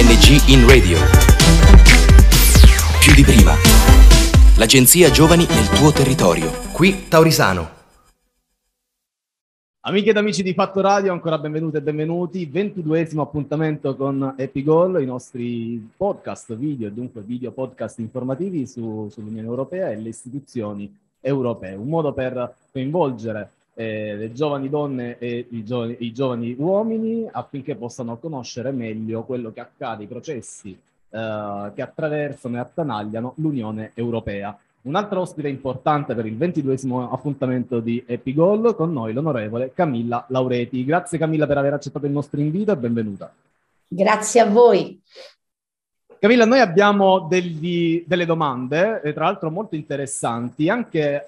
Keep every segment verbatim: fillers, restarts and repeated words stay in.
O N G in radio. Più di prima. L'agenzia Giovani nel tuo territorio. Qui Taurisano. Amiche ed amici di Fatto Radio, ancora benvenute e benvenuti. Ventiduesimo appuntamento con Epigol, i nostri podcast video e dunque video podcast informativi su, sull'Unione Europea e le istituzioni europee. Un modo per coinvolgere eh, le giovani donne e i, gio- i giovani uomini affinché possano conoscere meglio quello che accade, i processi eh, che attraversano e attanagliano l'Unione Europea. Un altro ospite importante per il ventiduesimo appuntamento di Epigol, con noi l'onorevole Camilla Laureti. Grazie Camilla per aver accettato il nostro invito e benvenuta. Grazie a voi. Camilla, noi abbiamo degli, delle domande, tra l'altro molto interessanti, anche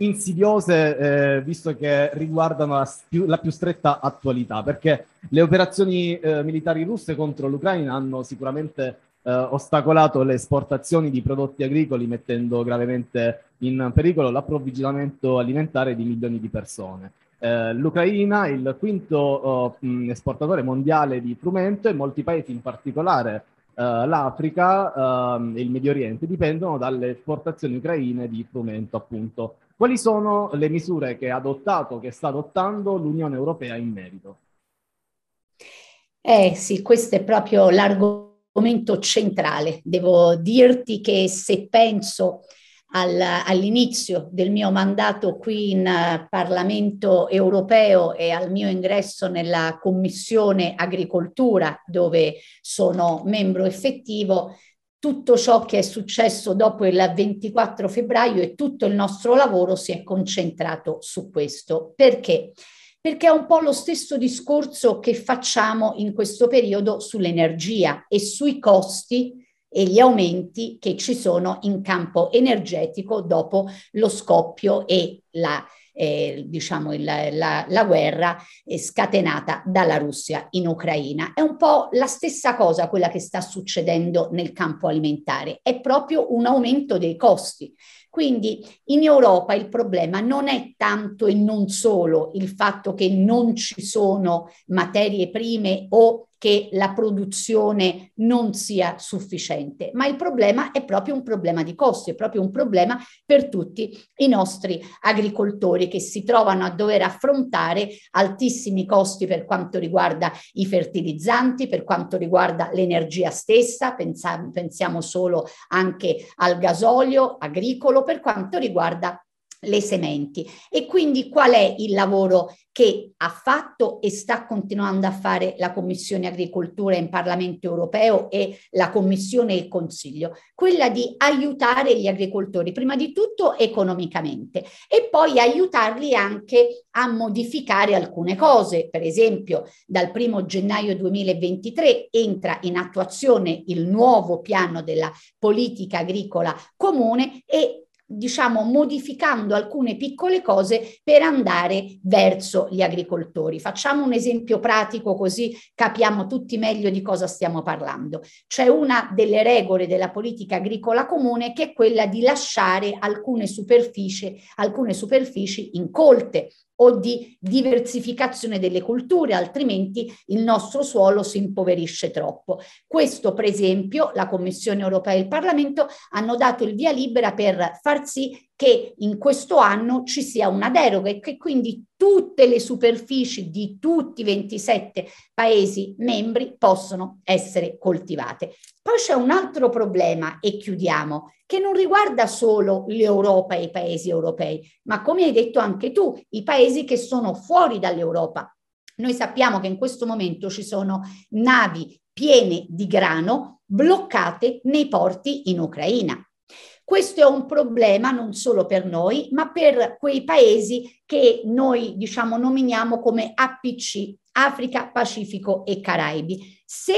insidiose, eh, visto che riguardano la più, la più stretta attualità, perché le operazioni eh, militari russe contro l'Ucraina hanno sicuramente Eh, ostacolato le esportazioni di prodotti agricoli, mettendo gravemente in pericolo l'approvvigionamento alimentare di milioni di persone. Eh, L'Ucraina è il quinto oh, mh, esportatore mondiale di frumento e molti paesi, in particolare eh, l'Africa eh, e il Medio Oriente, dipendono dalle esportazioni ucraine di frumento, appunto. Quali sono le misure che ha adottato, che sta adottando l'Unione Europea in merito? Eh sì, questo è proprio l'argomento Momento centrale. Devo dirti che se penso al, all'inizio del mio mandato qui in uh, Parlamento europeo e al mio ingresso nella Commissione Agricoltura, dove sono membro effettivo, tutto ciò che è successo dopo il ventiquattro febbraio e tutto il nostro lavoro si è concentrato su questo. Perché? Perché è un po' lo stesso discorso che facciamo in questo periodo sull'energia e sui costi e gli aumenti che ci sono in campo energetico dopo lo scoppio e la, eh, diciamo il, la, la guerra scatenata dalla Russia in Ucraina. È un po' la stessa cosa quella che sta succedendo nel campo alimentare, è proprio un aumento dei costi. Quindi in Europa il problema non è tanto e non solo il fatto che non ci sono materie prime o che la produzione non sia sufficiente, ma il problema è proprio un problema di costi, è proprio un problema per tutti i nostri agricoltori che si trovano a dover affrontare altissimi costi per quanto riguarda i fertilizzanti, per quanto riguarda l'energia stessa, pensiamo, pensiamo solo anche al gasolio agricolo, per quanto riguarda le sementi. E quindi qual è il lavoro che ha fatto e sta continuando a fare la Commissione Agricoltura in Parlamento europeo e la Commissione e il Consiglio? Quella di aiutare gli agricoltori, prima di tutto economicamente, e poi aiutarli anche a modificare alcune cose. Per esempio, dal primo gennaio duemilaventitré entra in attuazione il nuovo piano della politica agricola comune e diciamo modificando alcune piccole cose per andare verso gli agricoltori. Facciamo un esempio pratico così capiamo tutti meglio di cosa stiamo parlando. C'è una delle regole della politica agricola comune che è quella di lasciare alcune superfici, alcune superfici incolte o di diversificazione delle colture, altrimenti il nostro suolo si impoverisce troppo. Questo, per esempio, la Commissione Europea e il Parlamento hanno dato il via libera per far sì che in questo anno ci sia una deroga e che quindi tutte le superfici di tutti i ventisette Paesi membri possono essere coltivate. Poi c'è un altro problema, e chiudiamo, che non riguarda solo l'Europa e i Paesi europei, ma come hai detto anche tu, i Paesi che sono fuori dall'Europa. Noi sappiamo che in questo momento ci sono navi piene di grano bloccate nei porti in Ucraina. Questo è un problema non solo per noi, ma per quei paesi che noi, diciamo, nominiamo come A P C, Africa, Pacifico e Caraibi. Se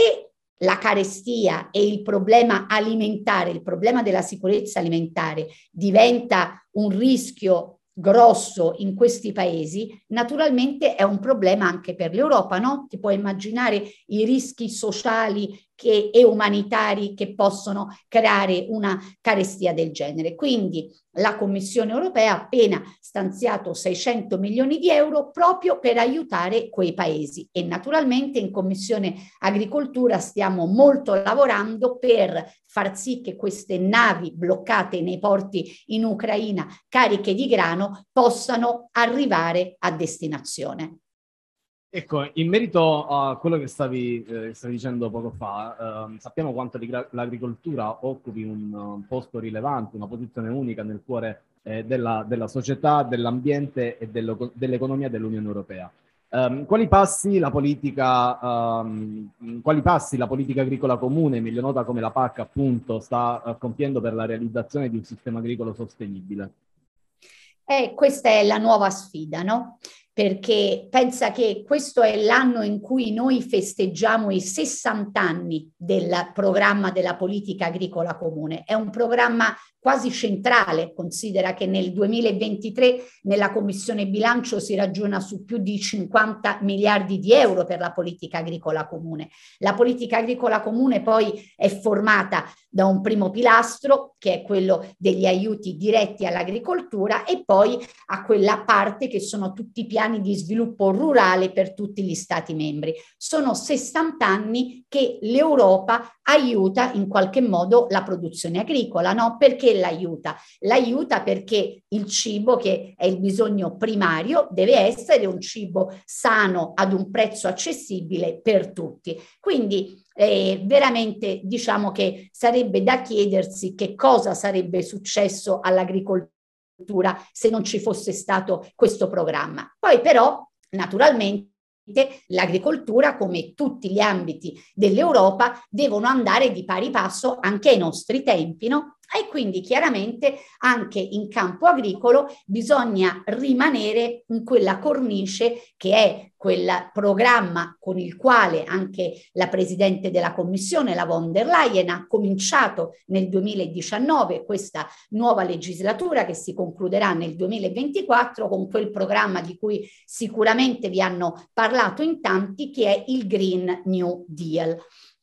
la carestia e il problema alimentare, il problema della sicurezza alimentare diventa un rischio grosso in questi paesi, naturalmente è un problema anche per l'Europa, no? Ti puoi immaginare i rischi sociali che, e umanitari che possono creare una carestia del genere. Quindi la Commissione europea ha appena stanziato seicento milioni di euro proprio per aiutare quei paesi, e naturalmente in Commissione Agricoltura stiamo molto lavorando per far sì che queste navi bloccate nei porti in Ucraina cariche di grano possano arrivare a destinazione. Ecco, in merito a quello che stavi, eh, stavi dicendo poco fa, eh, sappiamo quanto l'agricoltura occupi un, un posto rilevante, una posizione unica nel cuore eh, della, della società, dell'ambiente e dello, dell'economia dell'Unione Europea. Um, quali, passi la politica, um, quali passi la politica agricola comune, meglio nota come la P A C appunto, sta uh, compiendo per la realizzazione di un sistema agricolo sostenibile? Eh, questa è la nuova sfida, no? Perché pensa che questo è l'anno in cui noi festeggiamo i sessanta anni del programma della politica agricola comune. È un programma quasi centrale, considera che nel duemilaventitré nella Commissione Bilancio si ragiona su più di cinquanta miliardi di euro per la politica agricola comune. La politica agricola comune poi è formata da un primo pilastro, che è quello degli aiuti diretti all'agricoltura, e poi a quella parte che sono tutti i piani di sviluppo rurale per tutti gli Stati membri. Sono sessanta anni che l'Europa aiuta in qualche modo la produzione agricola, no? Perché l'aiuta? L'aiuta perché il cibo, che è il bisogno primario, deve essere un cibo sano ad un prezzo accessibile per tutti. Quindi eh, veramente diciamo che sarebbe da chiedersi che cosa sarebbe successo all'agricoltura se non ci fosse stato questo programma. Poi però, naturalmente, l'agricoltura, come tutti gli ambiti dell'Europa, devono andare di pari passo anche ai nostri tempi, no? E quindi chiaramente anche in campo agricolo bisogna rimanere in quella cornice che è quel programma con il quale anche la Presidente della Commissione, la von der Leyen, ha cominciato nel duemiladiciannove questa nuova legislatura che si concluderà nel duemilaventiquattro con quel programma di cui sicuramente vi hanno parlato in tanti, che è il Green New Deal.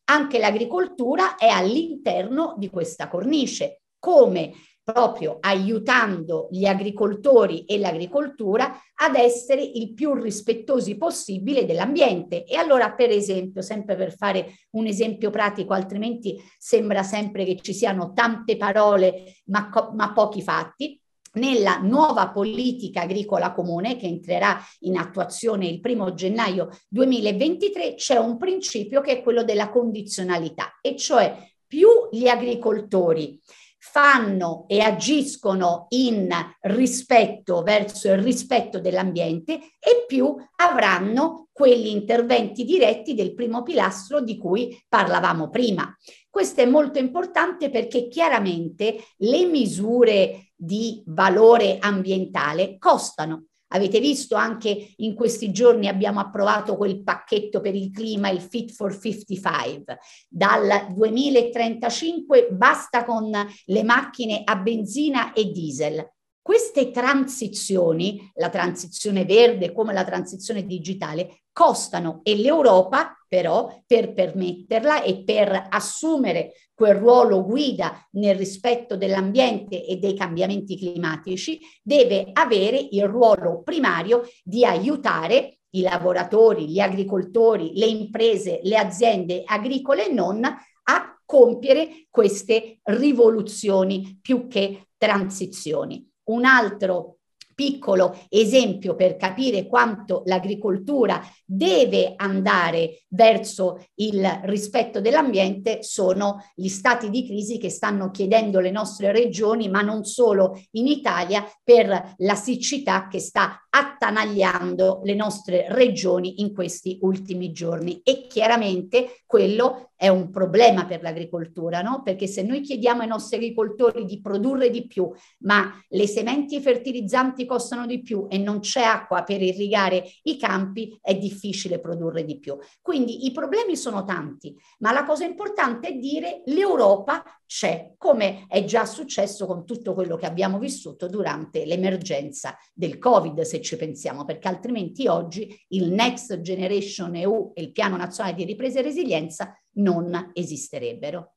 Anche l'agricoltura è all'interno di questa cornice, come proprio aiutando gli agricoltori e l'agricoltura ad essere il più rispettosi possibile dell'ambiente. E allora, per esempio, sempre per fare un esempio pratico, altrimenti sembra sempre che ci siano tante parole ma, co- ma pochi fatti, nella nuova politica agricola comune che entrerà in attuazione il primo gennaio duemilaventitré c'è un principio che è quello della condizionalità, e cioè più gli agricoltori fanno e agiscono in rispetto verso il rispetto dell'ambiente, e più avranno quegli interventi diretti del primo pilastro di cui parlavamo prima. Questo è molto importante perché chiaramente le misure di valore ambientale costano. Avete visto anche in questi giorni abbiamo approvato quel pacchetto per il clima, il Fit for cinquantacinque. Dal duemilatrentacinque basta con le macchine a benzina e diesel. Queste transizioni, la transizione verde come la transizione digitale, costano, e l'Europa però, per permetterla e per assumere quel ruolo guida nel rispetto dell'ambiente e dei cambiamenti climatici, deve avere il ruolo primario di aiutare i lavoratori, gli agricoltori, le imprese, le aziende agricole e non a compiere queste rivoluzioni più che transizioni. Un altro piccolo esempio per capire quanto l'agricoltura deve andare verso il rispetto dell'ambiente sono gli stati di crisi che stanno chiedendo le nostre regioni, ma non solo in Italia, per la siccità che sta attanagliando le nostre regioni in questi ultimi giorni. E chiaramente quello è un problema per l'agricoltura, no? Perché se noi chiediamo ai nostri agricoltori di produrre di più, ma le sementi e i fertilizzanti costano di più e non c'è acqua per irrigare i campi, è difficile produrre di più. Quindi i problemi sono tanti, ma la cosa importante è dire l'Europa c'è, come è già successo con tutto quello che abbiamo vissuto durante l'emergenza del Covid, se ci pensiamo, perché altrimenti oggi il Next Generation E U e il Piano Nazionale di Ripresa e Resilienza non esisterebbero.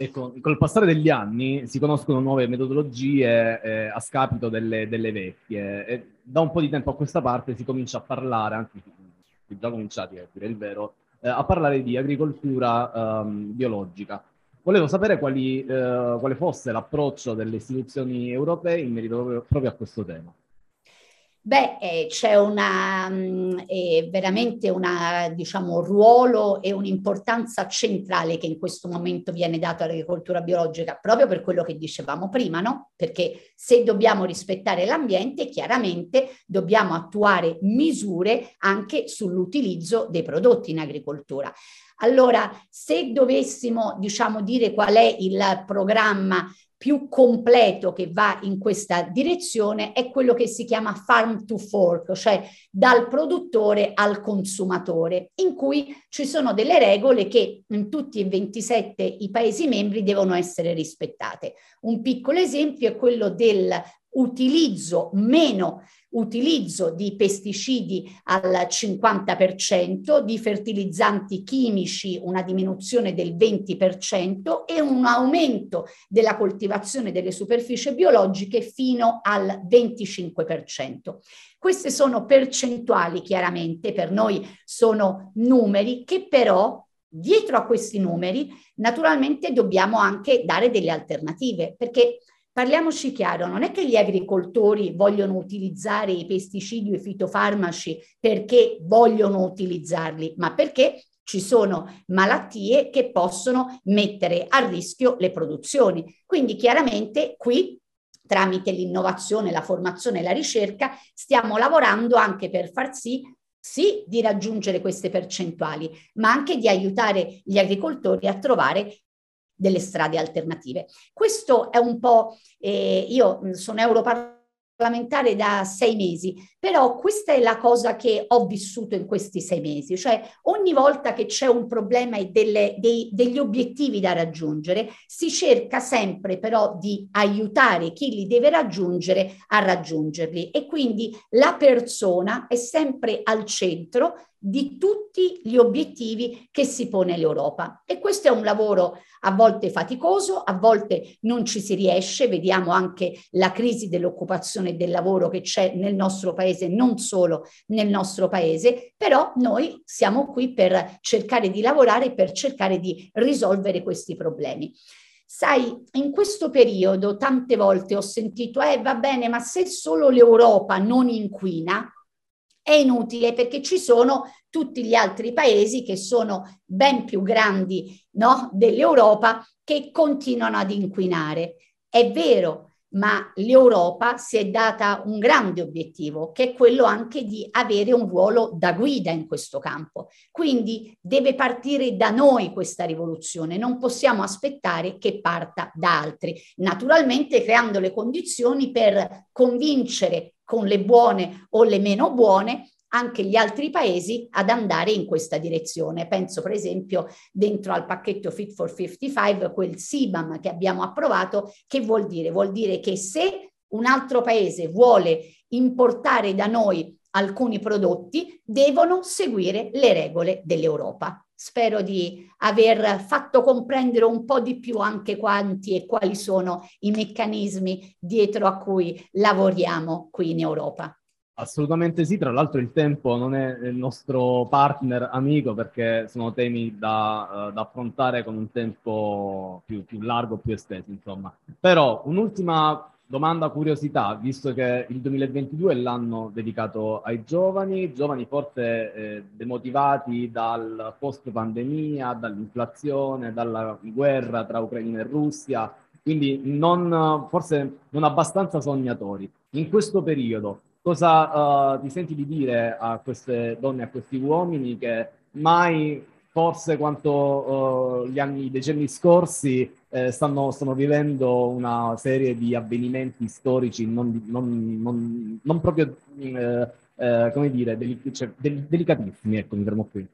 Ecco, col passare degli anni si conoscono nuove metodologie eh, a scapito delle, delle vecchie. E da un po' di tempo a questa parte si comincia a parlare, anzi già cominciati a dire il vero, eh, a parlare di agricoltura um, biologica. Volevo sapere quali, eh, quale fosse l'approccio delle istituzioni europee in merito proprio, proprio a questo tema. Beh, eh, c'è una, mh, eh, veramente una, diciamo, ruolo e un'importanza centrale che in questo momento viene dato all'agricoltura biologica, proprio per quello che dicevamo prima, no? Perché se dobbiamo rispettare l'ambiente, chiaramente dobbiamo attuare misure anche sull'utilizzo dei prodotti in agricoltura. Allora, se dovessimo, diciamo, dire qual è il programma più completo che va in questa direzione, è quello che si chiama farm to fork, cioè dal produttore al consumatore, in cui ci sono delle regole che in tutti e ventisette i Paesi membri devono essere rispettate. Un piccolo esempio è quello del utilizzo, meno utilizzo di pesticidi al cinquanta per cento, di fertilizzanti chimici una diminuzione del venti per cento e un aumento della coltivazione delle superfici biologiche fino al venticinque per cento. Queste sono percentuali, chiaramente per noi sono numeri che però dietro a questi numeri naturalmente dobbiamo anche dare delle alternative, perché parliamoci chiaro, non è che gli agricoltori vogliono utilizzare i pesticidi o i fitofarmaci perché vogliono utilizzarli, ma perché ci sono malattie che possono mettere a rischio le produzioni. Quindi chiaramente qui, tramite l'innovazione, la formazione e la ricerca, stiamo lavorando anche per far sì sì di raggiungere queste percentuali, ma anche di aiutare gli agricoltori a trovare delle strade alternative. Questo è un po', eh, io sono europarlamentare da sei mesi, però questa è la cosa che ho vissuto in questi sei mesi, cioè ogni volta che c'è un problema e delle, dei, degli obiettivi da raggiungere, si cerca sempre però di aiutare chi li deve raggiungere a raggiungerli, e quindi la persona è sempre al centro di tutti gli obiettivi che si pone l'Europa. E questo è un lavoro a volte faticoso, a volte non ci si riesce, vediamo anche la crisi dell'occupazione e del lavoro che c'è nel nostro paese, non solo nel nostro paese, però noi siamo qui per cercare di lavorare, per cercare di risolvere questi problemi. Sai, in questo periodo tante volte ho sentito, eh va bene, ma se solo l'Europa non inquina, è inutile perché ci sono tutti gli altri paesi che sono ben più grandi, no, dell'Europa, che continuano ad inquinare. È vero, ma l'Europa si è data un grande obiettivo, che è quello anche di avere un ruolo da guida in questo campo. Quindi deve partire da noi questa rivoluzione, non possiamo aspettare che parta da altri, naturalmente creando le condizioni per convincere con le buone o le meno buone, anche gli altri paesi ad andare in questa direzione. Penso per esempio dentro al pacchetto Fit for cinquantacinque, quel C B A M che abbiamo approvato, che vuol dire? Vuol dire che se un altro paese vuole importare da noi alcuni prodotti, devono seguire le regole dell'Europa. Spero di aver fatto comprendere un po' di più anche quanti e quali sono i meccanismi dietro a cui lavoriamo qui in Europa. Assolutamente sì, tra l'altro il tempo non è il nostro partner amico, perché sono temi da, uh, da affrontare con un tempo più, più largo, più esteso, insomma. Però un'ultima domanda, curiosità, visto che il duemilaventidue è l'anno dedicato ai giovani, giovani forse eh, demotivati dal post-pandemia, dall'inflazione, dalla guerra tra Ucraina e Russia, quindi non, forse non abbastanza sognatori. In questo periodo cosa uh, ti senti di dire a queste donne, a questi uomini che mai, forse quanto uh, gli anni, i decenni scorsi, Eh, stanno, stanno vivendo una serie di avvenimenti storici non, non, non, non proprio, eh, eh, come dire, deli- cioè, del- delicatissimi, ecco, mi fermo qui.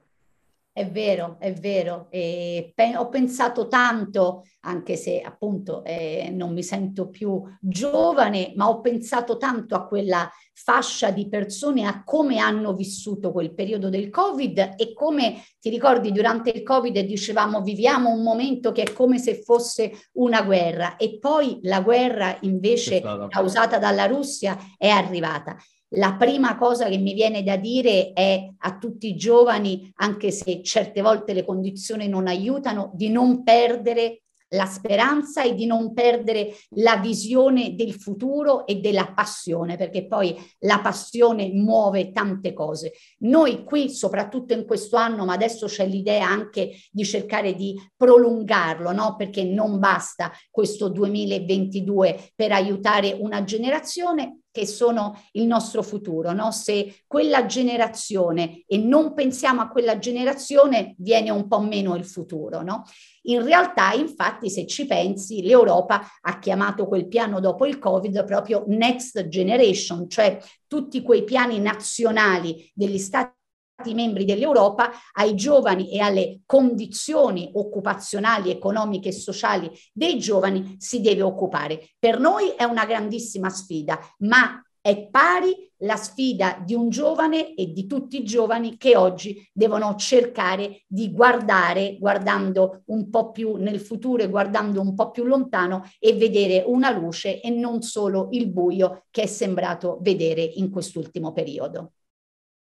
È vero, è vero. E pe- ho pensato tanto, anche se appunto eh, non mi sento più giovane, ma ho pensato tanto a quella fascia di persone, a come hanno vissuto quel periodo del Covid e come, ti ricordi, durante il Covid dicevamo viviamo un momento che è come se fosse una guerra, e poi la guerra invece causata dalla Russia è arrivata. La prima cosa che mi viene da dire è a tutti i giovani, anche se certe volte le condizioni non aiutano, di non perdere la speranza e di non perdere la visione del futuro e della passione, perché poi la passione muove tante cose. Noi qui, soprattutto in questo anno, ma adesso c'è l'idea anche di cercare di prolungarlo, no? Perché non basta questo duemilaventidue per aiutare una generazione, che sono il nostro futuro, no? Se quella generazione, e non pensiamo a quella generazione, viene un po' meno il futuro, no? In realtà, infatti, se ci pensi, l'Europa ha chiamato quel piano dopo il Covid proprio Next Generation, cioè tutti quei piani nazionali degli Stati membri dell'Europa ai giovani e alle condizioni occupazionali, economiche e sociali dei giovani si deve occupare. Per noi è una grandissima sfida, ma è pari la sfida di un giovane e di tutti i giovani che oggi devono cercare di guardare, guardando un po' più nel futuro e guardando un po' più lontano, e vedere una luce e non solo il buio che è sembrato vedere in quest'ultimo periodo.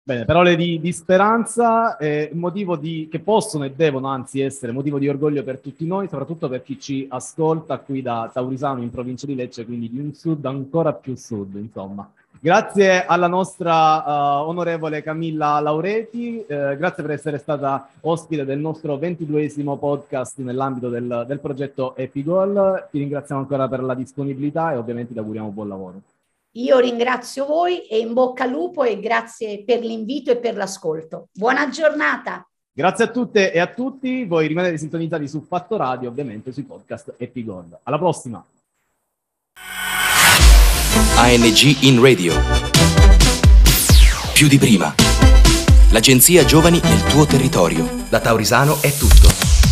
Bene, parole di, di speranza, eh, motivo di, che possono e devono anzi essere motivo di orgoglio per tutti noi, soprattutto per chi ci ascolta qui da Taurisano in provincia di Lecce, quindi di un sud ancora più sud, insomma. Grazie alla nostra uh, onorevole Camilla Laureti, eh, grazie per essere stata ospite del nostro ventiduesimo podcast nell'ambito del, del progetto Epigol. Ti ringraziamo ancora per la disponibilità e ovviamente ti auguriamo buon lavoro. Io ringrazio voi e in bocca al lupo, e grazie per l'invito e per l'ascolto. Buona giornata. Grazie a tutte e a tutti. Voi rimanete sintonizzati su Fatto Radio, ovviamente sui podcast Epigol. Alla prossima. A N G in radio. Più di prima. L'agenzia Giovani nel tuo territorio. Da Taurisano è tutto.